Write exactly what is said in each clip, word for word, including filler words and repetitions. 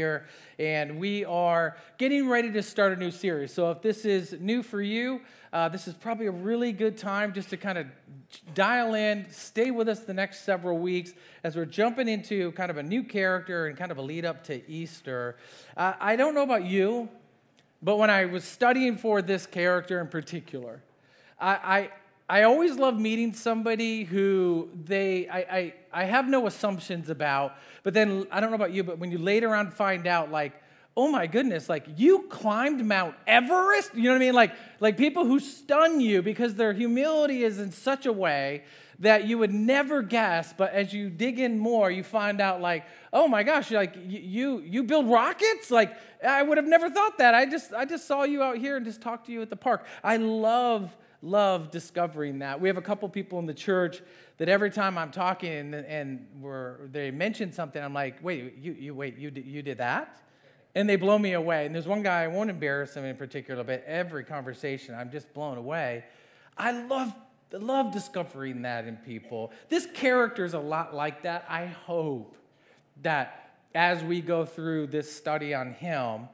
Here, and we are getting ready to start a new series. So if this is new for you, uh, this is probably a really good time just to kind of dial in, stay with us the next several weeks as we're jumping into kind of a new character and kind of a lead up to Easter. Uh, I don't know about you, but when I was studying for this character in particular, I I, I always love meeting somebody who they I. I I have no assumptions about, but then, I don't know about you, but when you later on find out, like, oh my goodness, like, you climbed Mount Everest? You know what I mean? Like, like people who stun you because their humility is in such a way that you would never guess, but as you dig in more, you find out, like, oh my gosh, like, you you build rockets? Like, I would have never thought that. I just I just saw you out here and just talked to you at the park. I love Love discovering that. We have a couple people in the church that every time I'm talking and, and we're, they mention something, I'm like, wait, you, you wait, you did, you did that? And they blow me away. And there's one guy, I won't embarrass him in particular, but every conversation, I'm just blown away. I love, love discovering that in people. This character is a lot like that. I hope that as we go through this study on him,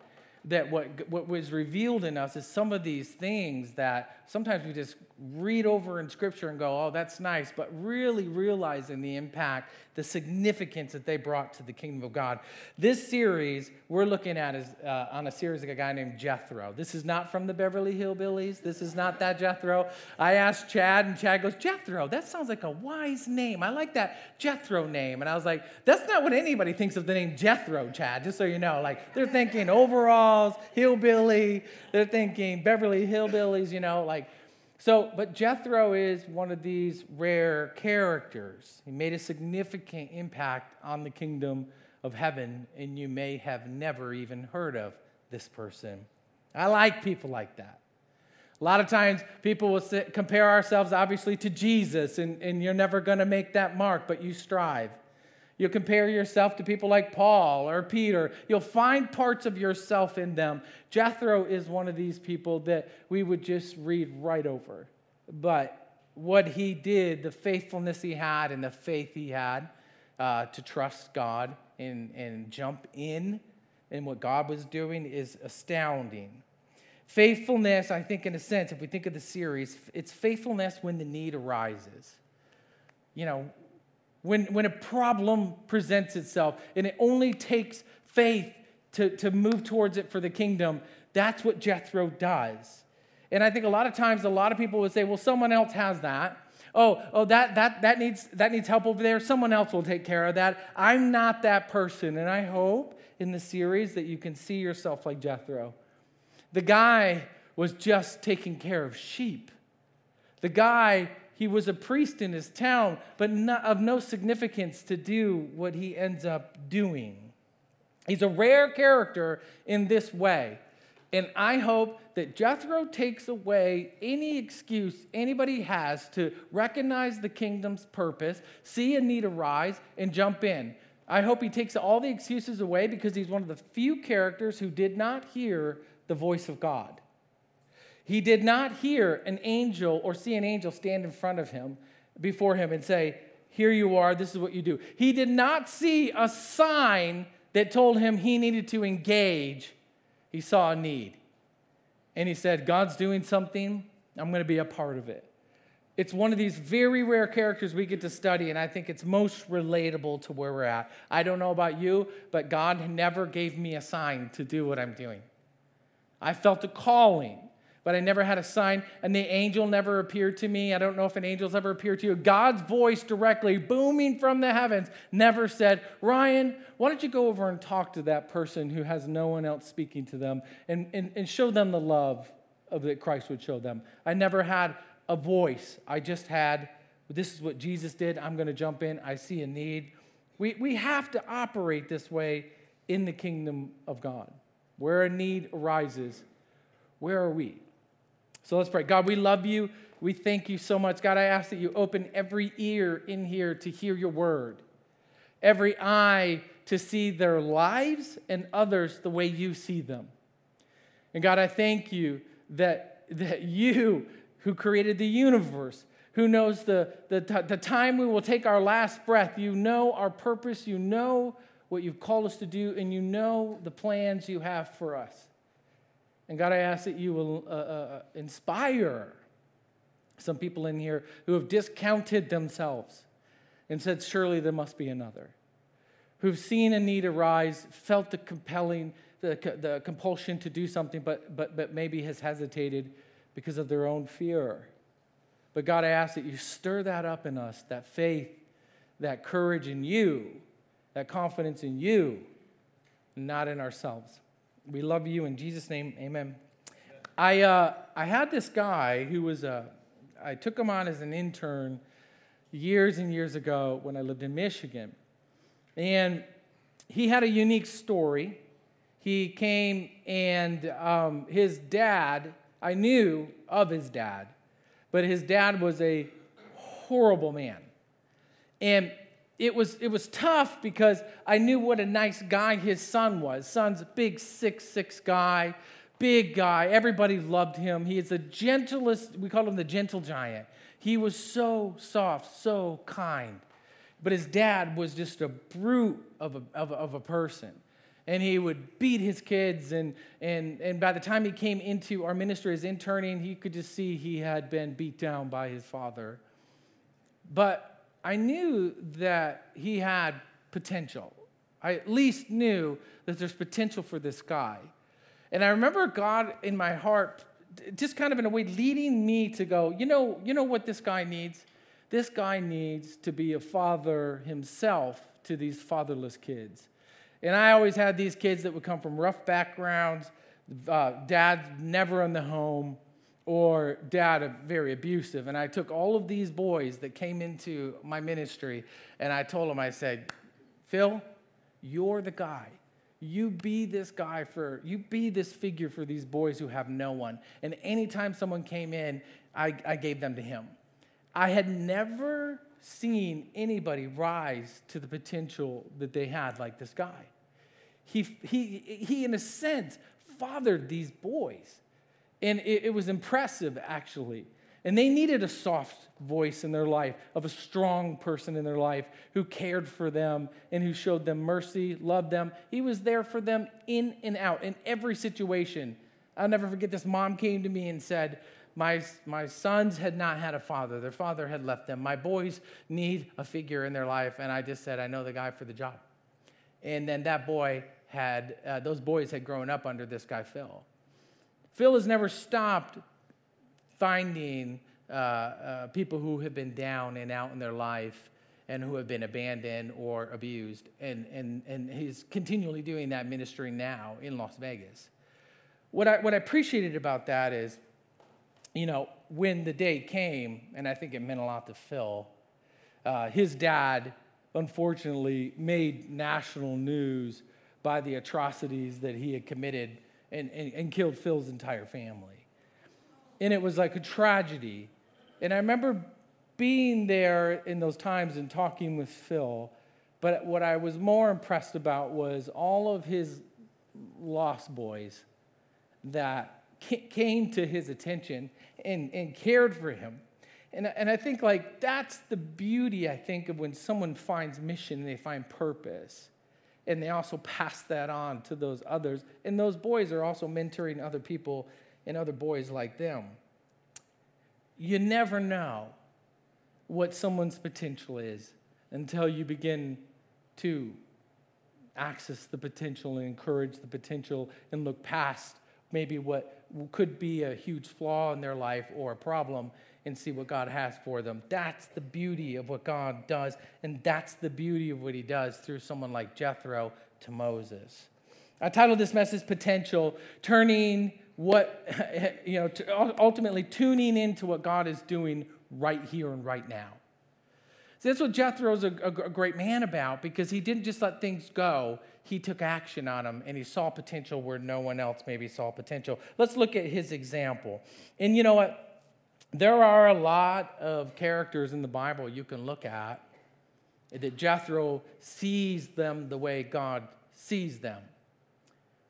that what what was revealed in us is some of these things that sometimes we just read over in Scripture and go, oh, that's nice, but really realizing the impact, the significance that they brought to the kingdom of God. This series we're looking at is uh, on a series of a guy named Jethro. This is not from the Beverly Hillbillies. This is not that Jethro. I asked Chad, and Chad goes, Jethro, that sounds like a wise name. I like that Jethro name. And I was like, that's not what anybody thinks of the name Jethro, Chad, just so you know. Like, they're thinking overalls, hillbilly. They're thinking Beverly Hillbillies, you know, like. So, but Jethro is one of these rare characters. He made a significant impact on the kingdom of heaven, and you may have never even heard of this person. I like people like that. A lot of times, people will sit, compare ourselves, obviously, to Jesus, and, and you're never going to make that mark, but you strive. You'll compare yourself to people like Paul or Peter. You'll find parts of yourself in them. Jethro is one of these people that we would just read right over. But what he did, the faithfulness he had and the faith he had uh, to trust God and, and jump in in what God was doing is astounding. Faithfulness, I think in a sense, if we think of the series, it's faithfulness when the need arises. You know, When when a problem presents itself and it only takes faith to, to move towards it for the kingdom, that's what Jethro does. And I think a lot of times a lot of people would say, well, someone else has that. Oh, oh, that that that needs that needs help over there. Someone else will take care of that. I'm not that person. And I hope in the series that you can see yourself like Jethro. The guy was just taking care of sheep. The guy He was a priest in his town, but not, of no significance to do what he ends up doing. He's a rare character in this way. And I hope that Jethro takes away any excuse anybody has to recognize the kingdom's purpose, see a need arise, and jump in. I hope he takes all the excuses away because he's one of the few characters who did not hear the voice of God. He did not hear an angel or see an angel stand in front of him, before him, and say, here you are, this is what you do. He did not see a sign that told him he needed to engage. He saw a need. And he said, God's doing something, I'm going to be a part of it. It's one of these very rare characters we get to study, and I think it's most relatable to where we're at. I don't know about you, but God never gave me a sign to do what I'm doing. I felt a calling, but I never had a sign, and the angel never appeared to me. I don't know if an angel's ever appeared to you. God's voice directly booming from the heavens never said, Ryan, why don't you go over and talk to that person who has no one else speaking to them and, and, and show them the love of that Christ would show them. I never had a voice. I just had, this is what Jesus did. I'm going to jump in. I see a need. We, we have to operate this way in the kingdom of God. Where a need arises, where are we? So let's pray. God, we love you. We thank you so much. God, I ask that you open every ear in here to hear your word, every eye to see their lives and others the way you see them. And God, I thank you that, that you, who created the universe, who knows the, the, the time we will take our last breath, you know our purpose, you know what you've called us to do, and you know the plans you have for us. And God, I ask that you will uh, uh, inspire some people in here who have discounted themselves and said, surely there must be another, who've seen a need arise, felt the compelling, the, the compulsion to do something, but, but, but maybe has hesitated because of their own fear. But God, I ask that you stir that up in us, that faith, that courage in you, that confidence in you, not in ourselves. We love you. In Jesus' name, amen. I uh, I had this guy who was, a, I took him on as an intern years and years ago when I lived in Michigan. And he had a unique story. He came and um, his dad, I knew of his dad, but his dad was a horrible man. And it was it was tough because I knew what a nice guy his son was. Son's a big six six guy, big guy. Everybody loved him. He is the gentlest, we called him the gentle giant. He was so soft, so kind. But his dad was just a brute of a, of a, of a person. And he would beat his kids. And, and, and by the time he came into our ministry as interning, he could just see he had been beat down by his father. But I knew that he had potential. I at least knew that there's potential for this guy. And I remember God in my heart, just kind of in a way, leading me to go, you know, you know what this guy needs? This guy needs to be a father himself to these fatherless kids. And I always had these kids that would come from rough backgrounds, uh, dad never in the home, or dad very abusive. And I took all of these boys that came into my ministry, and I told them, I said, Phil, you're the guy. You be this guy for, you be this figure for these boys who have no one. And anytime someone came in, I, I gave them to him. I had never seen anybody rise to the potential that they had like this guy. He, he, he in a sense, fathered these boys. And it was impressive, actually. And they needed a soft voice in their life, of a strong person in their life who cared for them and who showed them mercy, loved them. He was there for them in and out, in every situation. I'll never forget this. Mom came to me and said, my, my sons had not had a father. Their father had left them. My boys need a figure in their life. And I just said, I know the guy for the job. And then that boy had, uh, those boys had grown up under this guy, Phil. Phil has never stopped finding uh, uh, people who have been down and out in their life and who have been abandoned or abused, and and and he's continually doing that ministry now in Las Vegas. What I what I appreciated about that is, you know, when the day came, and I think it meant a lot to Phil, uh, his dad, unfortunately, made national news by the atrocities that he had committed And, and, and killed Phil's entire family. And it was like a tragedy. And I remember being there in those times and talking with Phil, but what I was more impressed about was all of his lost boys that came to his attention and, and cared for him. And, and I think like that's the beauty, I think, of when someone finds mission and they find purpose. And they also pass that on to those others. And those boys are also mentoring other people and other boys like them. You never know what someone's potential is until you begin to access the potential and encourage the potential and look past maybe what could be a huge flaw in their life or a problem and see what God has for them. That's the beauty of what God does, and that's the beauty of what he does through someone like Jethro to Moses. I titled this message, Potential, turning what, you know, ultimately tuning into what God is doing right here and right now. So that's what Jethro's a, a great man about, because he didn't just let things go. He took action on them, and he saw potential where no one else maybe saw potential. Let's look at his example. And you know what? There are a lot of characters in the Bible you can look at that Jethro sees them the way God sees them.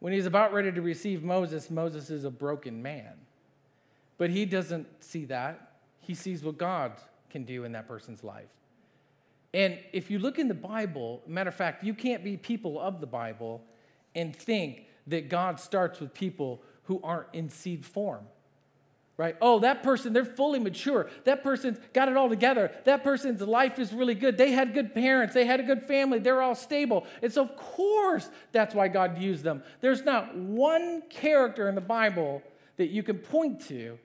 When he's about ready to receive Moses, Moses is a broken man. But he doesn't see that. He sees what God can do in that person's life. And if you look in the Bible, matter of fact, you can't be people of the Bible and think that God starts with people who aren't in seed form, right? Oh, that person, they're fully mature. That person's got it all together. That person's life is really good. They had good parents. They had a good family. They're all stable. And so, of course, that's why God used them. There's not one character in the Bible that you can point to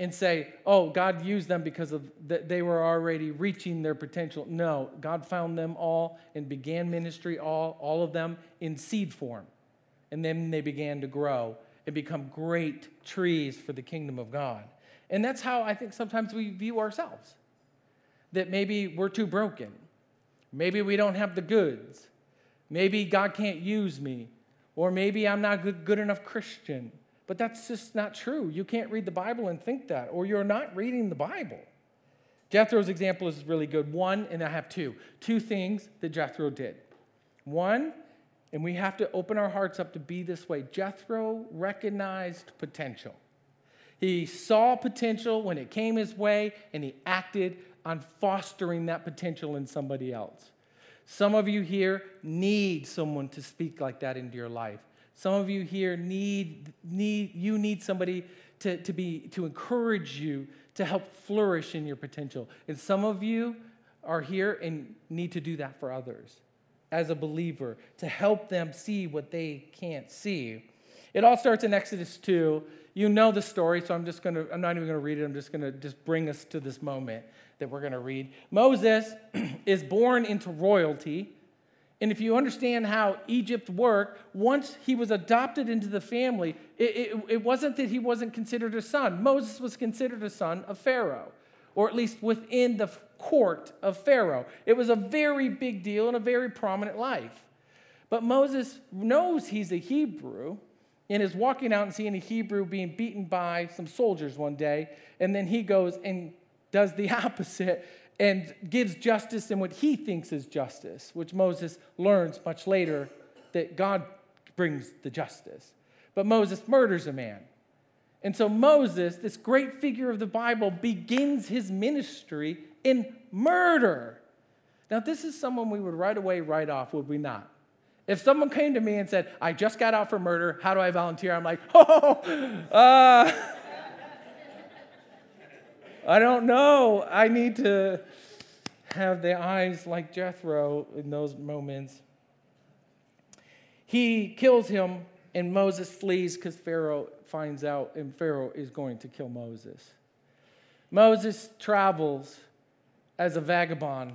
and say, oh, God used them because of th- they were already reaching their potential. No, God found them all and began ministry, all, all of them in seed form. And then they began to grow and become great trees for the kingdom of God. And that's how I think sometimes we view ourselves, that maybe we're too broken. Maybe we don't have the goods. Maybe God can't use me. Or maybe I'm not a good, good enough Christian. But that's just not true. You can't read the Bible and think that, or you're not reading the Bible. Jethro's example is really good. One, and I have two. Two things that Jethro did. One, and we have to open our hearts up to be this way. Jethro recognized potential. He saw potential when it came his way, and he acted on fostering that potential in somebody else. Some of you here need someone to speak like that into your life. Some of you here need, need you need somebody to, to be to encourage you to help flourish in your potential. And some of you are here and need to do that for others as a believer, to help them see what they can't see. It all starts in Exodus two. You know the story, so I'm just gonna I'm not even gonna read it. I'm just gonna just bring us to this moment that we're gonna read. Moses is born into royalty. And if you understand how Egypt worked, once he was adopted into the family, it, it, it wasn't that he wasn't considered a son. Moses was considered a son of Pharaoh, or at least within the court of Pharaoh. It was a very big deal and a very prominent life. But Moses knows he's a Hebrew and is walking out and seeing a Hebrew being beaten by some soldiers one day. And then he goes and does the opposite and gives justice in what he thinks is justice, which Moses learns much later that God brings the justice. But Moses murders a man. And so Moses, this great figure of the Bible, begins his ministry in murder. Now, this is someone we would right away write off, would we not? If someone came to me and said, I just got out for murder, how do I volunteer? I'm like, oh, uh... I don't know. I need to have the eyes like Jethro in those moments. He kills him, and Moses flees because Pharaoh finds out, and Pharaoh is going to kill Moses. Moses travels as a vagabond,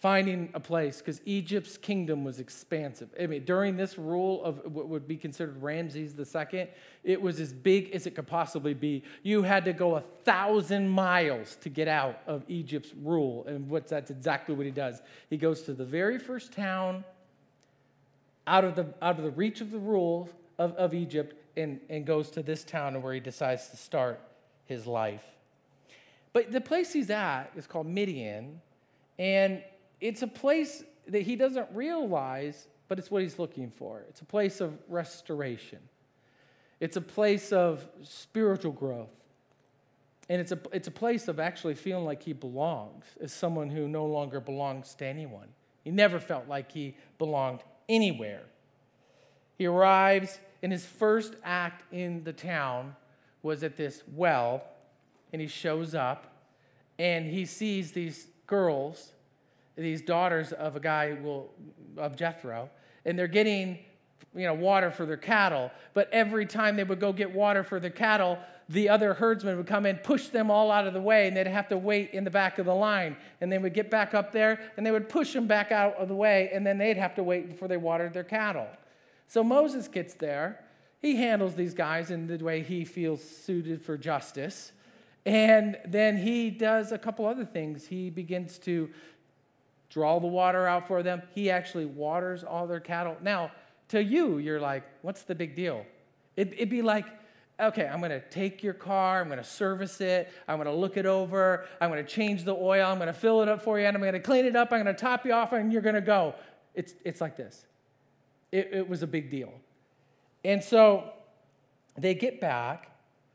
finding a place because Egypt's kingdom was expansive. I mean, during this rule of what would be considered Ramses the Second, it was as big as it could possibly be. You had to go a thousand miles to get out of Egypt's rule, and what's, that's exactly what he does. He goes to the very first town out of the out of the reach of the rule of, of Egypt, and, and goes to this town where he decides to start his life. But the place he's at is called Midian, and it's a place that he doesn't realize, but it's what he's looking for. It's a place of restoration. It's a place of spiritual growth. And it's a it's a place of actually feeling like he belongs as someone who no longer belongs to anyone. He never felt like he belonged anywhere. He arrives, and his first act in the town was at this well, and he shows up, and he sees these girls, these daughters of a guy will, of Jethro, and they're getting, you know, water for their cattle. But every time they would go get water for their cattle, the other herdsmen would come in, push them all out of the way, and they'd have to wait in the back of the line. And they would get back up there, and they would push them back out of the way, and then they'd have to wait before they watered their cattle. So Moses gets there. He handles these guys in the way he feels suited for justice. And then he does a couple other things. He begins to draw the water out for them. He actually waters all their cattle. Now, to you, you're like, what's the big deal? It, it'd be like, okay, I'm going to take your car. I'm going to service it. I'm going to look it over. I'm going to change the oil. I'm going to fill it up for you, and I'm going to clean it up. I'm going to top you off, and you're going to go. It's it's like this. It, it was a big deal. And so they get back,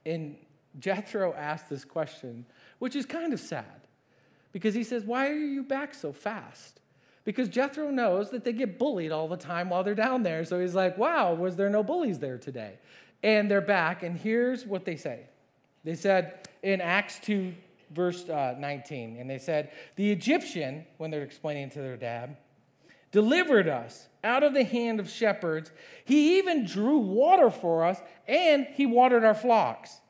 and Jethro asks this question, which is kind of sad. because he says, why are you back so fast? Because Jethro knows that they get bullied all the time while they're down there. So he's like, wow, was there no bullies there today? And they're back, and here's what they say. They said in Acts two, verse uh, nineteen, and they said, the Egyptian, when they're explaining to their dad, delivered us out of the hand of shepherds. He even drew water for us, and he watered our flocks.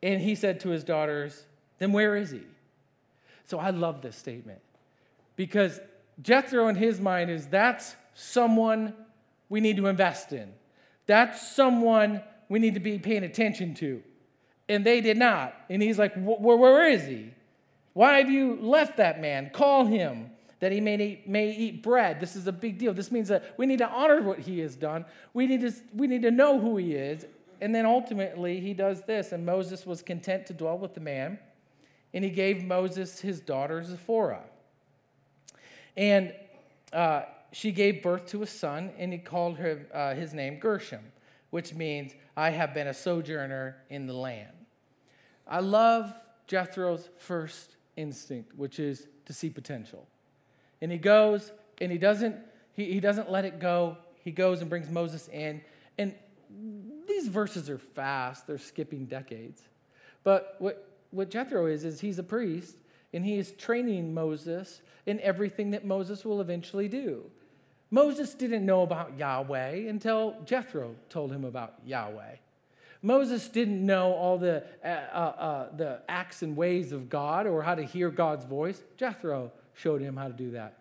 And he said to his daughters, then where is he? So I love this statement, because Jethro in his mind is, that's someone we need to invest in. That's someone we need to be paying attention to. And they did not. And he's like, where, where is he? Why have you left that man? Call him that he may eat, may eat bread. This is a big deal. This means that we need to honor what he has done. We need to, we need to know who he is. And then ultimately he does this. And Moses was content to dwell with the man. And he gave Moses his daughter Zipporah. And uh, she gave birth to a son, and he called her, uh, his name Gershom, which means I have been a sojourner in the land. I love Jethro's first instinct, which is to see potential. And he goes, and he doesn't, he, he doesn't let it go. He goes and brings Moses in. And these verses are fast. They're skipping decades. But what, what Jethro is, is he's a priest, and he is training Moses in everything that Moses will eventually do. Moses didn't know about Yahweh until Jethro told him about Yahweh. Moses didn't know all the uh, uh, the acts and ways of God or how to hear God's voice. Jethro showed him how to do that.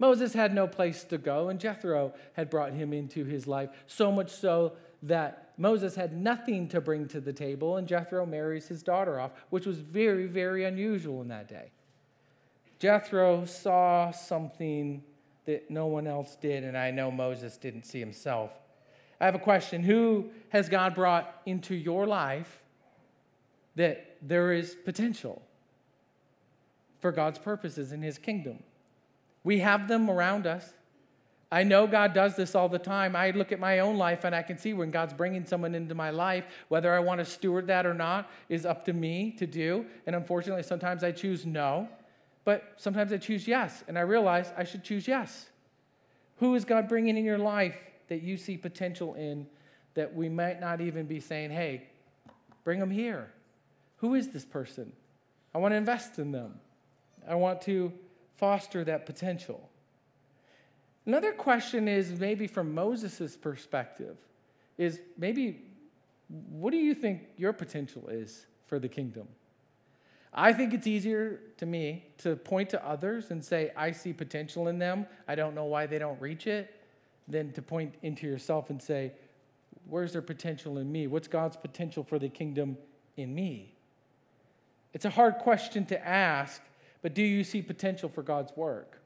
Moses had no place to go, and Jethro had brought him into his life, so much so that Moses had nothing to bring to the table, and Jethro marries his daughter off, which was very, very unusual in that day. Jethro saw something that no one else did, and I know Moses didn't see himself. I have a question. Who has God brought into your life that there is potential for God's purposes in his kingdom? We have them around us. I know God does this all the time. I look at my own life, and I can see when God's bringing someone into my life, whether I want to steward that or not is up to me to do, and unfortunately, sometimes I choose no. But sometimes I choose yes, and I realize I should choose yes. Who is God bringing in your life that you see potential in that we might not even be saying, hey, bring them here? Who is this person? I want to invest in them. I want to foster that potential. Another question is maybe from Moses' perspective is maybe what do you think your potential is for the kingdom? I think it's easier to me to point to others and say, I see potential in them. I don't know why they don't reach it, than to point into yourself and say, where's their potential in me? What's God's potential for the kingdom in me? It's a hard question to ask, but do you see potential for God's work?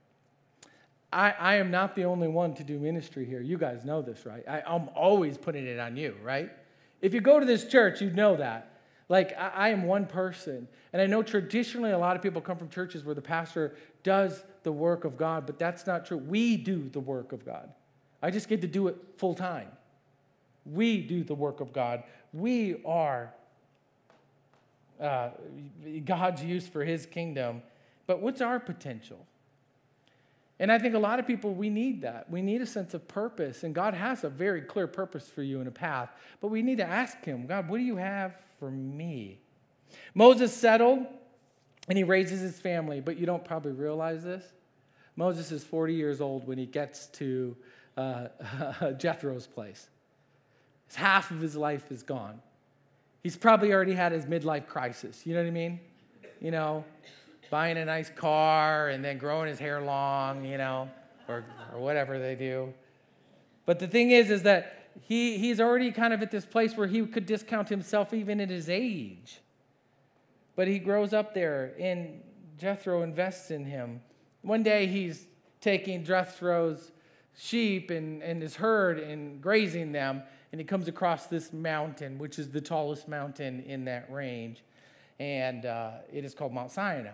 I, I am not the only one to do ministry here. You guys know this, right? I, I'm always putting it on you, right? If you go to this church, you know that. Like, I am one person, and I know traditionally a lot of people come from churches where the pastor does the work of God, but that's not true. We do the work of God. I just get to do it full time. We do the work of God. We are uh, God's use for his kingdom, but what's our potential? And I think a lot of people, we need that. We need a sense of purpose, and God has a very clear purpose for you and a path, but we need to ask him, God, what do you have for me? Moses settled, and he raises his family, but you don't probably realize this. Moses is forty years old when he gets to uh, Jethro's place. His half of his life is gone. He's probably already had his midlife crisis. You know what I mean? You know, buying a nice car and then growing his hair long, you know, or, or whatever they do. But the thing is, is that He he's already kind of at this place where he could discount himself even at his age. But he grows up there, and Jethro invests in him. One day he's taking Jethro's sheep and, and his herd and grazing them, and he comes across this mountain, which is the tallest mountain in that range, and uh, it is called Mount Sinai.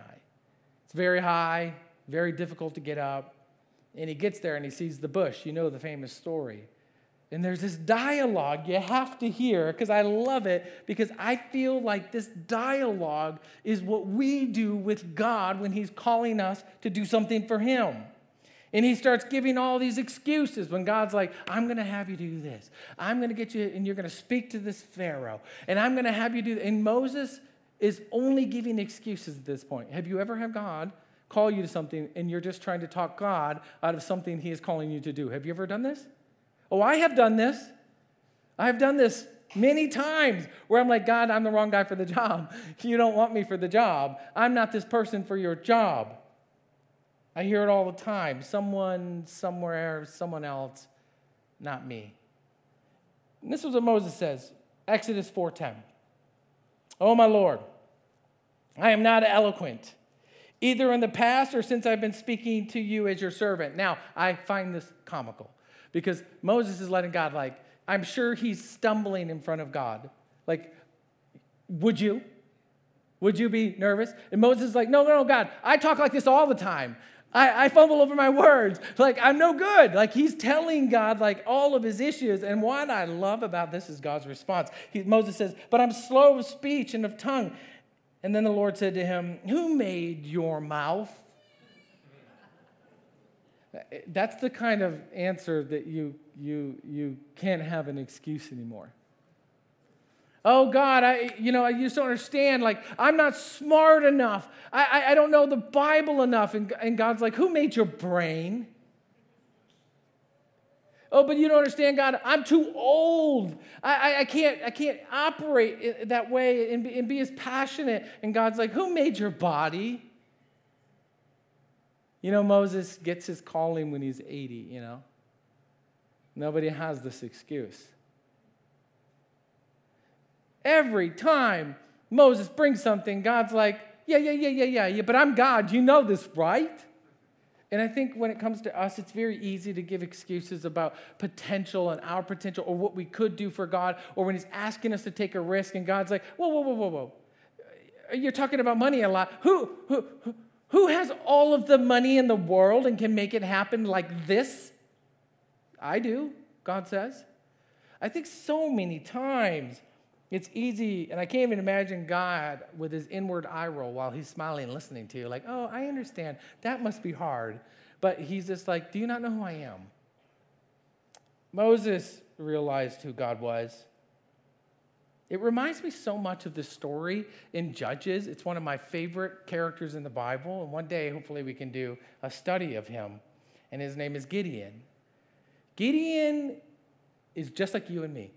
It's very high, very difficult to get up, and he gets there, and he sees the bush. You know the famous story. And there's this dialogue you have to hear, because I love it, because I feel like this dialogue is what we do with God when he's calling us to do something for him. And he starts giving all these excuses when God's like, I'm going to have you do this. I'm going to get you, and you're going to speak to this Pharaoh. And I'm going to have you do, and Moses is only giving excuses at this point. Have you ever had God call you to something, and you're just trying to talk God out of something he is calling you to do? Have you ever done this? Oh, I have done this. I have done this many times where I'm like, God, I'm the wrong guy for the job. You don't want me for the job. I'm not this person for your job. I hear it all the time. Someone, somewhere, someone else, not me. And this is what Moses says, Exodus four ten. Oh, my Lord, I am not eloquent, either in the past or since I've been speaking to you as your servant. Now, I find this comical, because Moses is letting God, like, I'm sure he's stumbling in front of God. Like, would you? Would you be nervous? And Moses is like, no, no, no, God, I talk like this all the time. I, I fumble over my words. Like, I'm no good. Like, he's telling God, like, all of his issues. And what I love about this is God's response. He, Moses says, but I'm slow of speech and of tongue. And then the Lord said to him, who made your mouth? That's the kind of answer that you you you can't have an excuse anymore. Oh, God, I you know, I just don't understand. Like, I'm not smart enough. I, I, I don't know the Bible enough. And, and God's like, who made your brain? Oh, but you don't understand, God. I'm too old. I, I, I can't I can't operate that way and be, and be as passionate. And God's like, who made your body? You know, Moses gets his calling when he's eighty, you know. Nobody has this excuse. Every time Moses brings something, God's like, yeah, yeah, yeah, yeah, yeah, yeah, but I'm God. You know this, right? And I think when it comes to us, it's very easy to give excuses about potential and our potential or what we could do for God, or when he's asking us to take a risk and God's like, whoa, whoa, whoa, whoa, whoa. You're talking about money a lot. Who, who, who? Who has all of the money in the world and can make it happen like this? I do, God says. I think so many times it's easy, and I can't even imagine God with his inward eye roll while he's smiling and listening to you, like, oh, I understand. That must be hard. But he's just like, do you not know who I am? Moses realized who God was. It reminds me so much of this story in Judges. It's one of my favorite characters in the Bible. And one day, hopefully, we can do a study of him. And his name is Gideon. Gideon is just like you and me.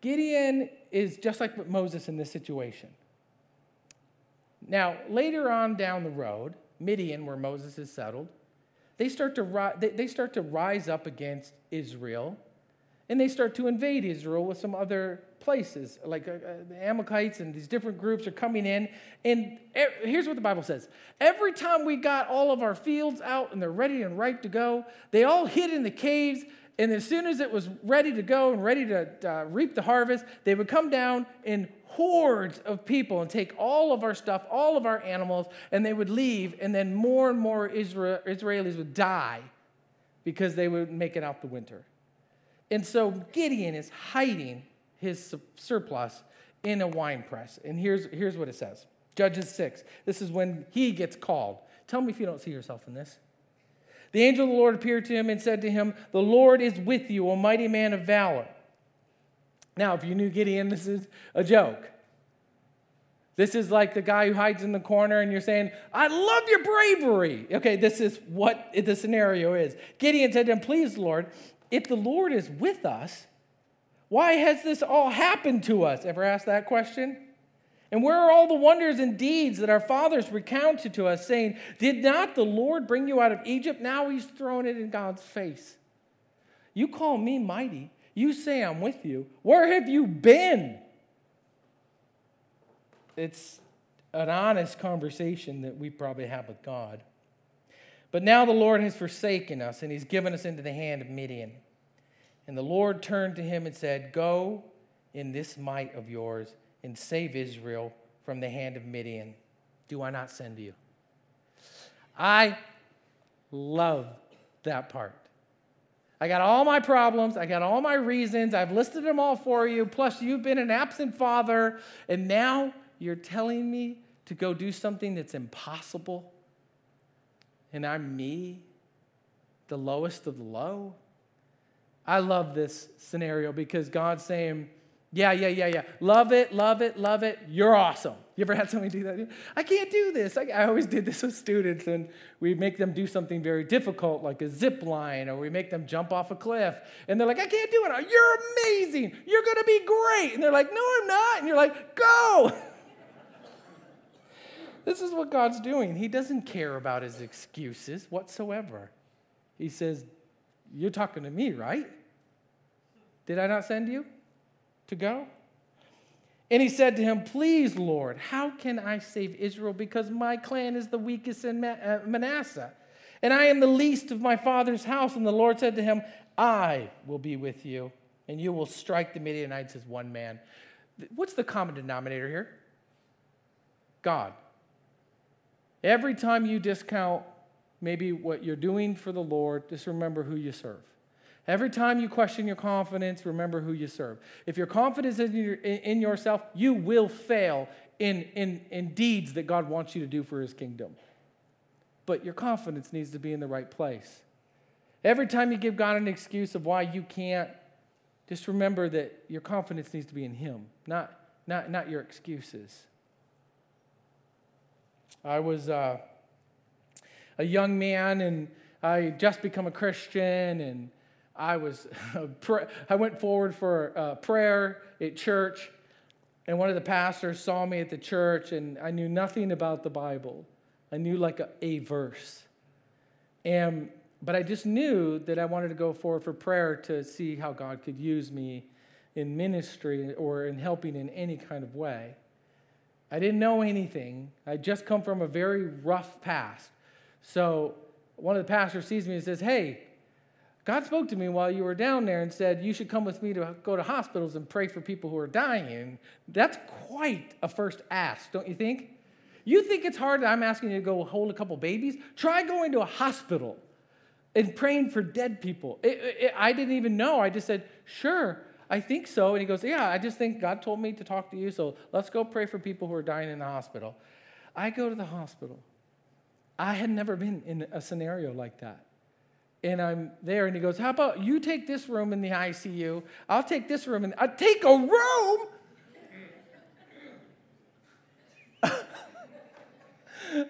Gideon is just like Moses in this situation. Now, later on down the road, Midian, where Moses is settled, they start to ri- they start to rise up against Israel. And they start to invade Israel with some other places, like uh, the Amalekites and these different groups are coming in. And e- here's what the Bible says. Every time we got all of our fields out and they're ready and ripe to go, they all hid in the caves. And as soon as it was ready to go and ready to uh, reap the harvest, they would come down in hordes of people and take all of our stuff, all of our animals, and they would leave. And then more and more Israel- Israelis would die because they would make it out the winter. And so Gideon is hiding his surplus in a wine press. And here's, here's what it says. Judges six. This is when he gets called. Tell me if you don't see yourself in this. The angel of the Lord appeared to him and said to him, the Lord is with you, a mighty man of valor. Now, if you knew Gideon, this is a joke. This is like the guy who hides in the corner and you're saying, I love your bravery. Okay, this is what the scenario is. Gideon said to him, please, Lord, if the Lord is with us, why has this all happened to us? Ever asked that question? And where are all the wonders and deeds that our fathers recounted to us, saying, did not the Lord bring you out of Egypt? Now he's thrown it in God's face. You call me mighty. You say I'm with you. Where have you been? It's an honest conversation that we probably have with God. But now the Lord has forsaken us, and he's given us into the hand of Midian. And the Lord turned to him and said, go in this might of yours and save Israel from the hand of Midian. Do I not send you? I love that part. I got all my problems. I got all my reasons. I've listed them all for you. Plus, you've been an absent father, and now you're telling me to go do something that's impossible. And I'm me, the lowest of the low. I love this scenario because God's saying, yeah, yeah, yeah, yeah. Love it, love it, love it. You're awesome. You ever had somebody do that? I can't do this. I, I always did this with students, and we make them do something very difficult, like a zip line, or we make them jump off a cliff, and they're like, I can't do it. You're amazing. You're going to be great. And they're like, no, I'm not. And you're like, go. This is what God's doing. He doesn't care about his excuses whatsoever. He says, you're talking to me, right? Did I not send you to go? And he said to him, please, Lord, how can I save Israel? Because my clan is the weakest in Manasseh, and I am the least of my father's house. And the Lord said to him, I will be with you, and you will strike the Midianites as one man. What's the common denominator here? God. Every time you discount maybe what you're doing for the Lord, just remember who you serve. Every time you question your confidence, remember who you serve. If your confidence is in, your, in yourself, you will fail in, in, in deeds that God wants you to do for his kingdom. But your confidence needs to be in the right place. Every time you give God an excuse of why you can't, just remember that your confidence needs to be in him, not, not, not your excuses. I was uh, a young man, and I had just become a Christian, and I was, I went forward for a prayer at church, and one of the pastors saw me at the church, and I knew nothing about the Bible. I knew like a, a verse, and but I just knew that I wanted to go forward for prayer to see how God could use me in ministry or in helping in any kind of way. I didn't know anything. I'd just come from a very rough past, so one of the pastors sees me and says, hey, God spoke to me while you were down there and said, you should come with me to go to hospitals and pray for people who are dying. That's quite a first ask, don't you think? You think it's hard that I'm asking you to go hold a couple babies? Try going to a hospital and praying for dead people. It, it, I didn't even know. I just said, sure, I think so. And he goes, yeah, I just think God told me to talk to you, so let's go pray for people who are dying in the hospital. I go to the hospital. I had never been in a scenario like that. And I'm there, and he goes, how about you take this room in the I C U? I'll take this room. And I take a room?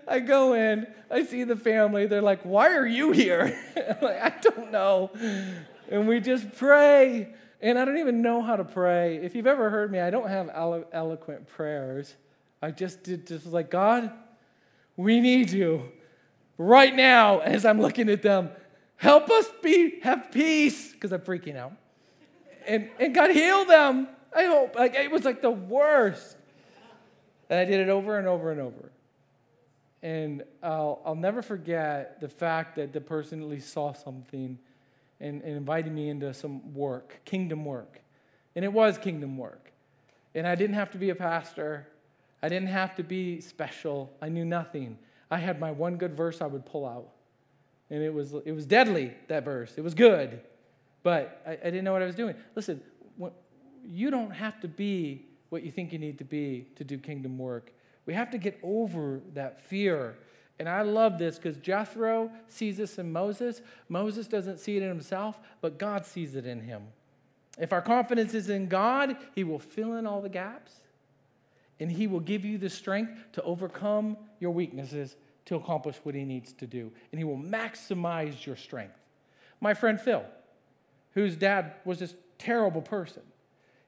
I go in. I see the family. They're like, why are you here? I'm like, I don't know. And we just pray. And I don't even know how to pray. If you've ever heard me, I don't have elo- eloquent prayers. I just did just like, God, we need you right now as I'm looking at them. Help us be have peace, because I'm freaking out. And and God heal them, I hope. Like, it was like the worst. And I did it over and over and over. And I'll I'll never forget the fact that the person at least saw something and, and invited me into some work, kingdom work. And it was kingdom work. And I didn't have to be a pastor. I didn't have to be special. I knew nothing. I had my one good verse I would pull out. And it was it was deadly, that verse. It was good, but I, I didn't know what I was doing. Listen, what, you don't have to be what you think you need to be to do kingdom work. We have to get over that fear. And I love this because Jethro sees this in Moses. Moses doesn't see it in himself, but God sees it in him. If our confidence is in God, he will fill in all the gaps, and he will give you the strength to overcome your weaknesses to accomplish what he needs to do, and he will maximize your strength. My friend Phil, whose dad was this terrible person,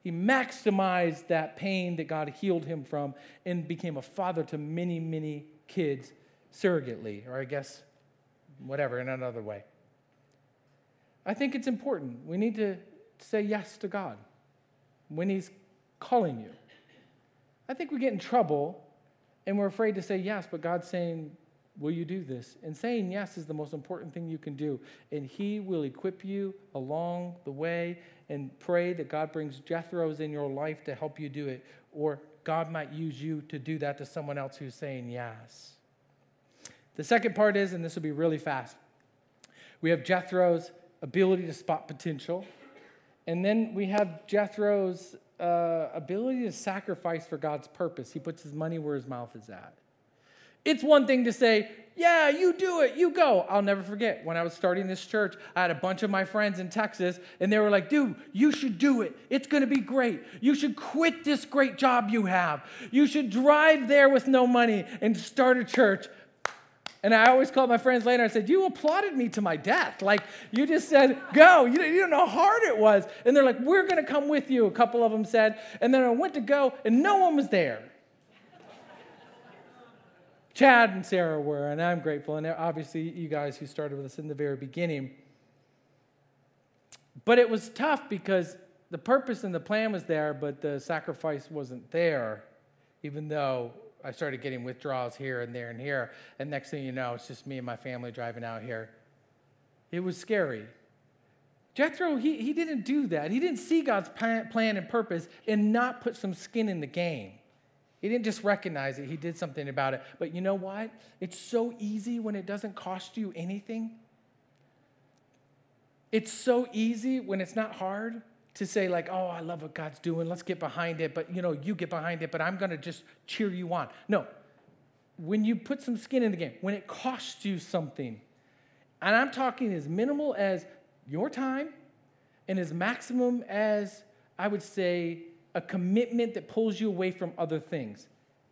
he maximized that pain that God healed him from and became a father to many, many kids surrogately, or I guess whatever, in another way. I think it's important. We need to say yes to God when he's calling you. I think we get in trouble, and we're afraid to say yes, but God's saying, will you do this? And saying yes is the most important thing you can do. And he will equip you along the way, and pray that God brings Jethros in your life to help you do it. Or God might use you to do that to someone else who's saying yes. The second part is, and this will be really fast, we have Jethro's ability to spot potential. And then we have Jethro's uh, ability to sacrifice for God's purpose. He puts his money where his mouth is at. It's one thing to say, yeah, you do it, you go. I'll never forget, when I was starting this church, I had a bunch of my friends in Texas, and they were like, dude, you should do it. It's going to be great. You should quit this great job you have. You should drive there with no money and start a church. And I always called my friends later, I said, you applauded me to my death. Like, you just said, go. You didn't know how hard it was. And they're like, we're going to come with you, a couple of them said. And then I went to go, and no one was there. Chad and Sarah were, and I'm grateful. And obviously, you guys who started with us in the very beginning. But it was tough because the purpose and the plan was there, but the sacrifice wasn't there, even though I started getting withdrawals here and there and here. And next thing you know, it's just me and my family driving out here. It was scary. Jethro, he, he didn't do that. He didn't see God's plan and purpose and not put some skin in the game. He didn't just recognize it. He did something about it. But you know what? It's so easy when it doesn't cost you anything. It's so easy when it's not hard to say like, oh, I love what God's doing. Let's get behind it. But, you know, you get behind it, but I'm going to just cheer you on. No. When you put some skin in the game, when it costs you something, and I'm talking as minimal as your time and as maximum as, I would say, a commitment that pulls you away from other things.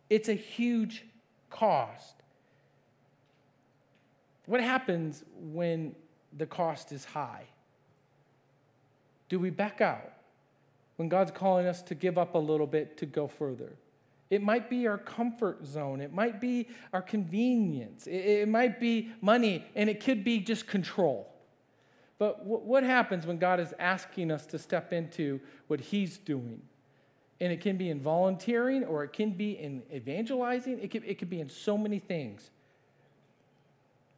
It's a huge cost. What happens when the cost is high? Do we back out when God's calling us to give up a little bit to go further? It might be our comfort zone. It might be our convenience. It, it might be money, and it could be just control. But w- what happens when God is asking us to step into what he's doing? And it can be in volunteering, or it can be in evangelizing. It can, it can be in so many things.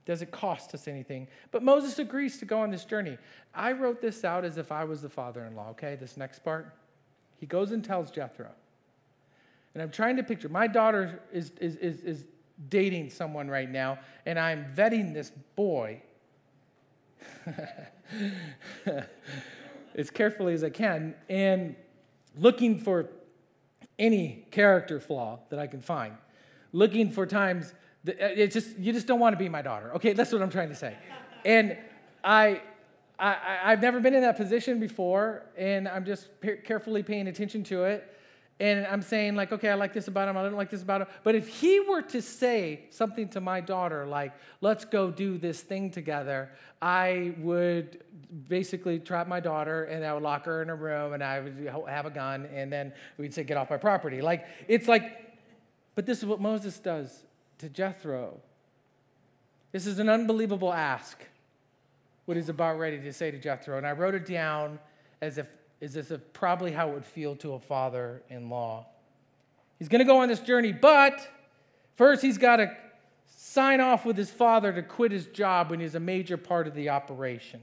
Does it cost us anything? But Moses agrees to go on this journey. I wrote this out as if I was the father-in-law, okay, this next part. He goes and tells Jethro. And I'm trying to picture. My daughter is, is, is, is dating someone right now, and I'm vetting this boy as carefully as I can, and looking for any character flaw that I can find. Looking for times that it's just, you just don't want to be my daughter. Okay, that's what I'm trying to say. And I, I, I've never been in that position before, and I'm just pe- carefully paying attention to it. And I'm saying like, okay, I like this about him, I don't like this about him. But if he were to say something to my daughter like, let's go do this thing together, I would basically trap my daughter, and I would lock her in a room, and I would have a gun, and then we'd say, get off my property. Like, it's like, but this is what Moses does to Jethro. This is an unbelievable ask, what he's about ready to say to Jethro. And I wrote it down as if, is this a, probably how it would feel to a father-in-law. He's going to go on this journey, but first he's got to sign off with his father to quit his job when he's a major part of the operation.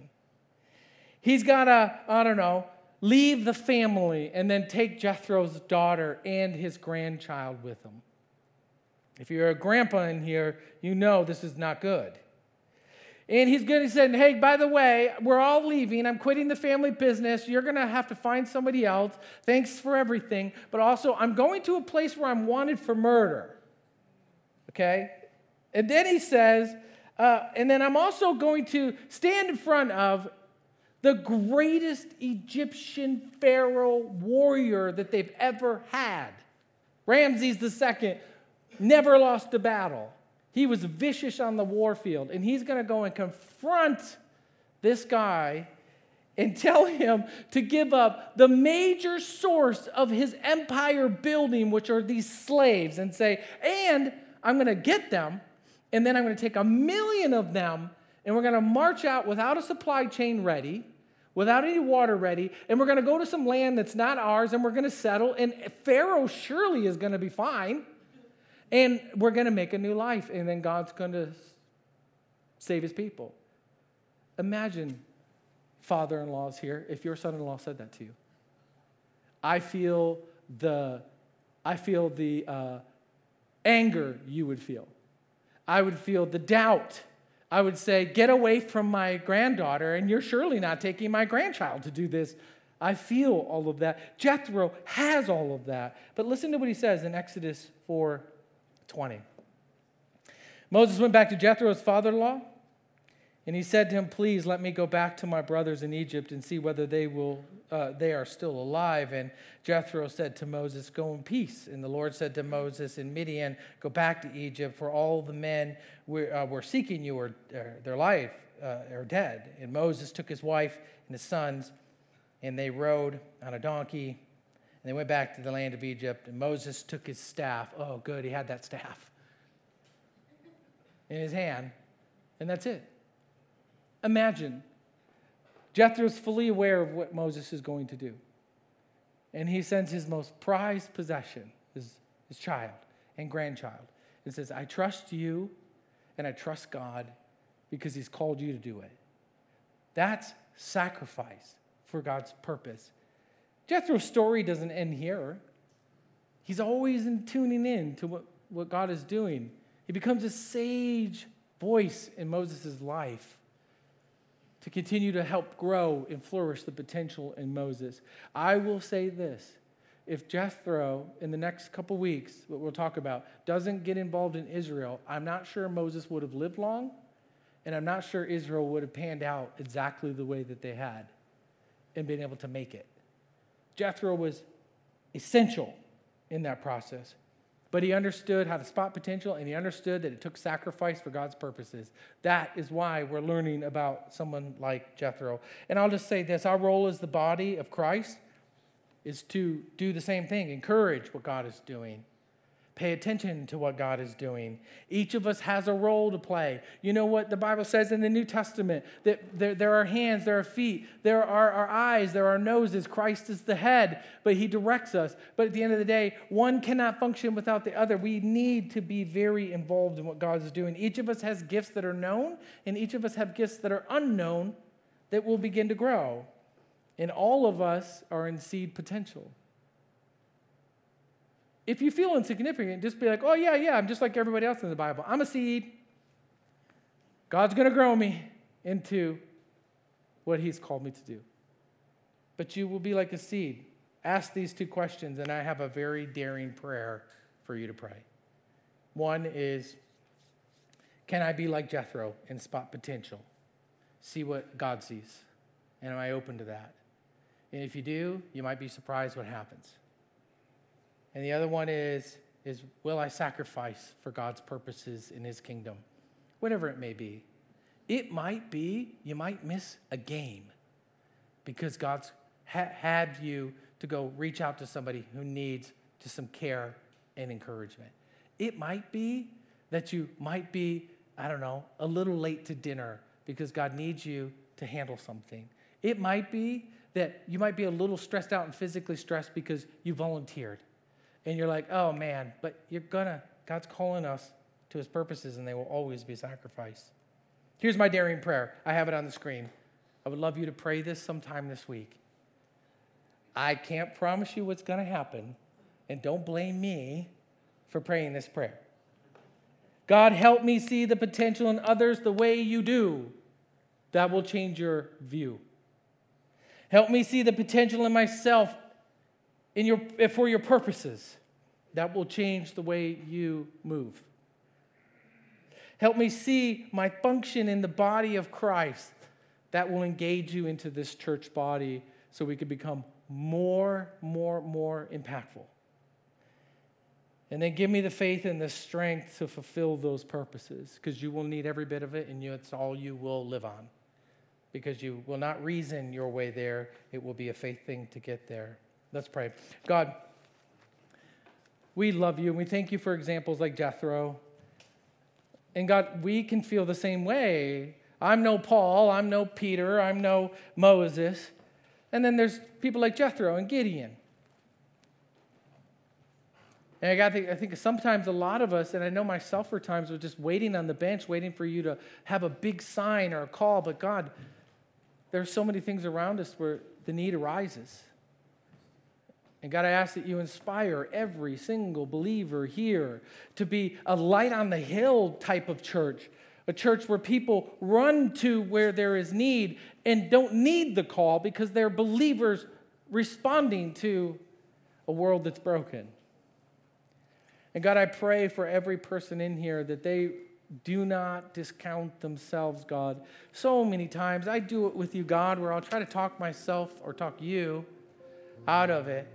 He's got to, I don't know, leave the family and then take Jethro's daughter and his grandchild with him. If you're a grandpa in here, you know this is not good. And he's going to say, hey, by the way, we're all leaving. I'm quitting the family business. You're going to have to find somebody else. Thanks for everything. But also, I'm going to a place where I'm wanted for murder. Okay? And then he says, uh, and then I'm also going to stand in front of the greatest Egyptian pharaoh warrior that they've ever had. Ramses the Second never lost a battle. He was vicious on the war field, and he's going to go and confront this guy and tell him to give up the major source of his empire building, which are these slaves, and say, and I'm going to get them, and then I'm going to take a million of them, and we're going to march out without a supply chain ready, without any water ready, and we're going to go to some land that's not ours, and we're going to settle, and Pharaoh surely is going to be fine. And we're going to make a new life, and then God's going to save his people. Imagine, father-in-laws here, if your son-in-law said that to you. I feel the, I feel the uh, anger you would feel. I would feel the doubt. I would say, get away from my granddaughter, and you're surely not taking my grandchild to do this. I feel all of that. Jethro has all of that. But listen to what he says in Exodus four twenty. Moses went back to Jethro's father-in-law, and he said to him, please let me go back to my brothers in Egypt and see whether they will, uh, they are still alive. And Jethro said to Moses, go in peace. And the Lord said to Moses in Midian, go back to Egypt, for all the men were, uh, were seeking you, or, or their life uh, are dead. And Moses took his wife and his sons, and they rode on a donkey, and they went back to the land of Egypt. And Moses took his staff. Oh, good, he had that staff in his hand, and that's it. Imagine, Jethro's fully aware of what Moses is going to do. And he sends his most prized possession, his, his child and grandchild, and says, I trust you and I trust God because he's called you to do it. That's sacrifice for God's purpose. Jethro's story doesn't end here. He's always in tuning in to what, what God is doing. He becomes a sage voice in Moses' life to continue to help grow and flourish the potential in Moses. I will say this. If Jethro, in the next couple weeks, what we'll talk about, doesn't get involved in Israel, I'm not sure Moses would have lived long, and I'm not sure Israel would have panned out exactly the way that they had and been able to make it. Jethro was essential in that process, but he understood how to spot potential, and he understood that it took sacrifice for God's purposes. That is why we're learning about someone like Jethro. And I'll just say this, our role as the body of Christ is to do the same thing, encourage what God is doing, pay attention to what God is doing. Each of us has a role to play. You know what the Bible says in the New Testament, that there, there are hands, there are feet, there are our eyes, there are noses. Christ is the head, but he directs us. But at the end of the day, one cannot function without the other. We need to be very involved in what God is doing. Each of us has gifts that are known, and each of us have gifts that are unknown that will begin to grow. And all of us are in seed potential. If you feel insignificant, just be like, oh, yeah, yeah, I'm just like everybody else in the Bible. I'm a seed. God's going to grow me into what he's called me to do. But you will be like a seed. Ask these two questions, and I have a very daring prayer for you to pray. One is, can I be like Jethro and spot potential? See what God sees. And am I open to that? And if you do, you might be surprised what happens. And the other one is, is will I sacrifice for God's purposes in his kingdom? Whatever it may be. It might be, you might miss a game because God's ha- had you to go reach out to somebody who needs just some care and encouragement. It might be that you might be, I don't know, a little late to dinner because God needs you to handle something. It might be that you might be a little stressed out and physically stressed because you volunteered. And you're like, oh, man, but you're gonna, God's calling us to his purposes, and they will always be sacrificed. Here's my daring prayer. I have it on the screen. I would love you to pray this sometime this week. I can't promise you what's going to happen, and don't blame me for praying this prayer. God, help me see the potential in others the way you do. That will change your view. Help me see the potential in myself In your, for your purposes, that will change the way you move. Help me see my function in the body of Christ. That will engage you into this church body so we can become more, more, more impactful. And then give me the faith and the strength to fulfill those purposes, because you will need every bit of it, and you, it's all you will live on, because you will not reason your way there. It will be a faith thing to get there. Let's pray. God, we love you, and we thank you for examples like Jethro. And God, we can feel the same way. I'm no Paul, I'm no Peter, I'm no Moses. And then there's people like Jethro and Gideon. And I got to, I think sometimes a lot of us, and I know myself for times, were just waiting on the bench, waiting for you to have a big sign or a call. But God, there's so many things around us where the need arises. And God, I ask that you inspire every single believer here to be a light on the hill type of church, a church where people run to where there is need and don't need the call because they're believers responding to a world that's broken. And God, I pray for every person in here that they do not discount themselves, God. So many times I do it with you, God, where I'll try to talk myself or talk you out of it.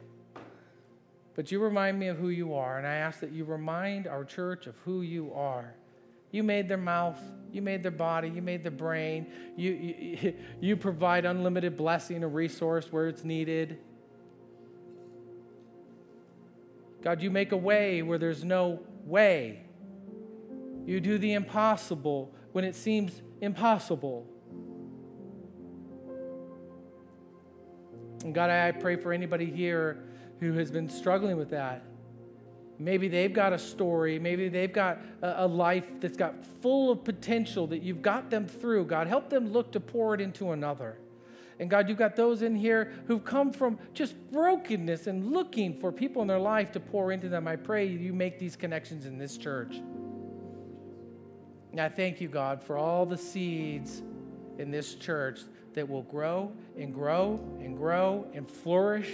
But you remind me of who you are, and I ask that you remind our church of who you are. You made their mouth, you made their body, you made their brain. You, you, you provide unlimited blessing, a resource where it's needed. God, you make a way where there's no way. You do the impossible when it seems impossible. And God, I pray for anybody here who has been struggling with that. Maybe they've got a story. Maybe they've got a, a life that's got full of potential that you've got them through. God, help them look to pour it into another. And God, you've got those in here who've come from just brokenness and looking for people in their life to pour into them. I pray you make these connections in this church. And I thank you, God, for all the seeds in this church that will grow and grow and grow and flourish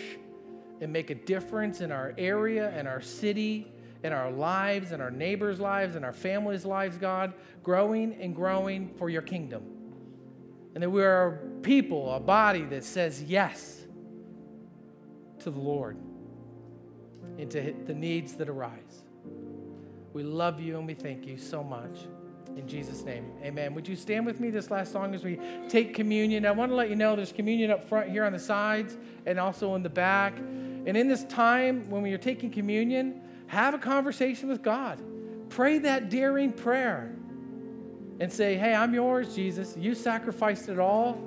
and make a difference in our area and our city and our lives and our neighbors' lives and our families' lives, God, growing and growing for your kingdom. And that we are a people, a body that says yes to the Lord and to the needs that arise. We love you and we thank you so much. In Jesus' name, amen. Would you stand with me this last song as we take communion? I want to let you know there's communion up front here on the sides and also in the back. And in this time when we are taking communion, have a conversation with God. Pray that daring prayer and say, hey, I'm yours, Jesus. You sacrificed it all.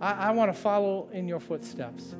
I, I want to follow in your footsteps.